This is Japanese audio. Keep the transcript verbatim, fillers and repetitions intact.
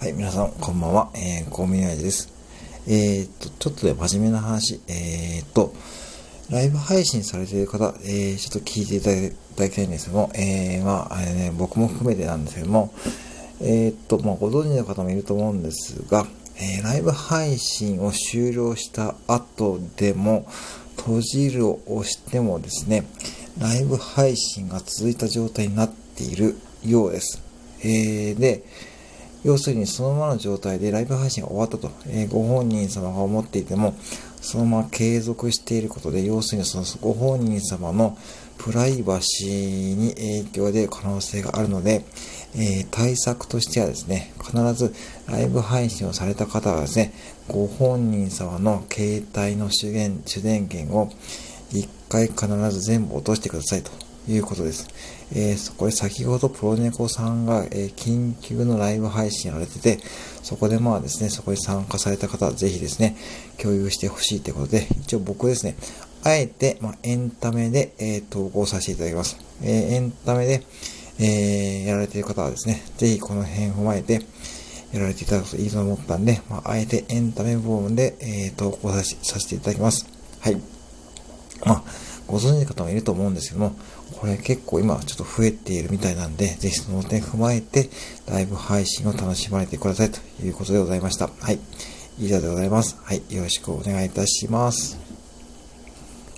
はい、皆さんこんばんは、えー、コミュアイです。えーっと、ちょっとで真面目な話、えーっと、ライブ配信されている方、えー、ちょっと聞いていただきたいんですけども、えー、まあ、あれね、僕も含めてなんですけども、えーっと、まあ、ご存知の方もいると思うんですが、えー、ライブ配信を終了した後でも、閉じるを押してもですね、ライブ配信が続いた状態になっているようです。えー、で、要するにそのままの状態でライブ配信が終わったと、えー、ご本人様が思っていても、そのまま継続していることで、要するにそのご本人様のプライバシーに影響で可能性があるので、えー、対策としてはですね、必ずライブ配信をされた方はですね、ご本人様の携帯の主源、主電源を一回必ず全部落としてくださいということです。えー、そこで先ほどプロネコさんが、えー、緊急のライブ配信されてて、そこでまあですね、そこに参加された方はぜひですね、共有してほしいということで、一応僕ですね、あえて、まあ、エンタメで、えー、投稿させていただきます。えー、エンタメで、えー、やられている方はですね、ぜひこの辺を踏まえてやられていただくといいと思ったんで、まあ、あえてエンタメ部門で、えー、投稿させ、させていただきます。はい。まあ、ご存知の方もいると思うんですけども、これ結構今ちょっと増えているみたいなんで、ぜひその点踏まえてライブ配信を楽しまれてくださいということでございました。はい。以上でございます。はい。よろしくお願いいたします。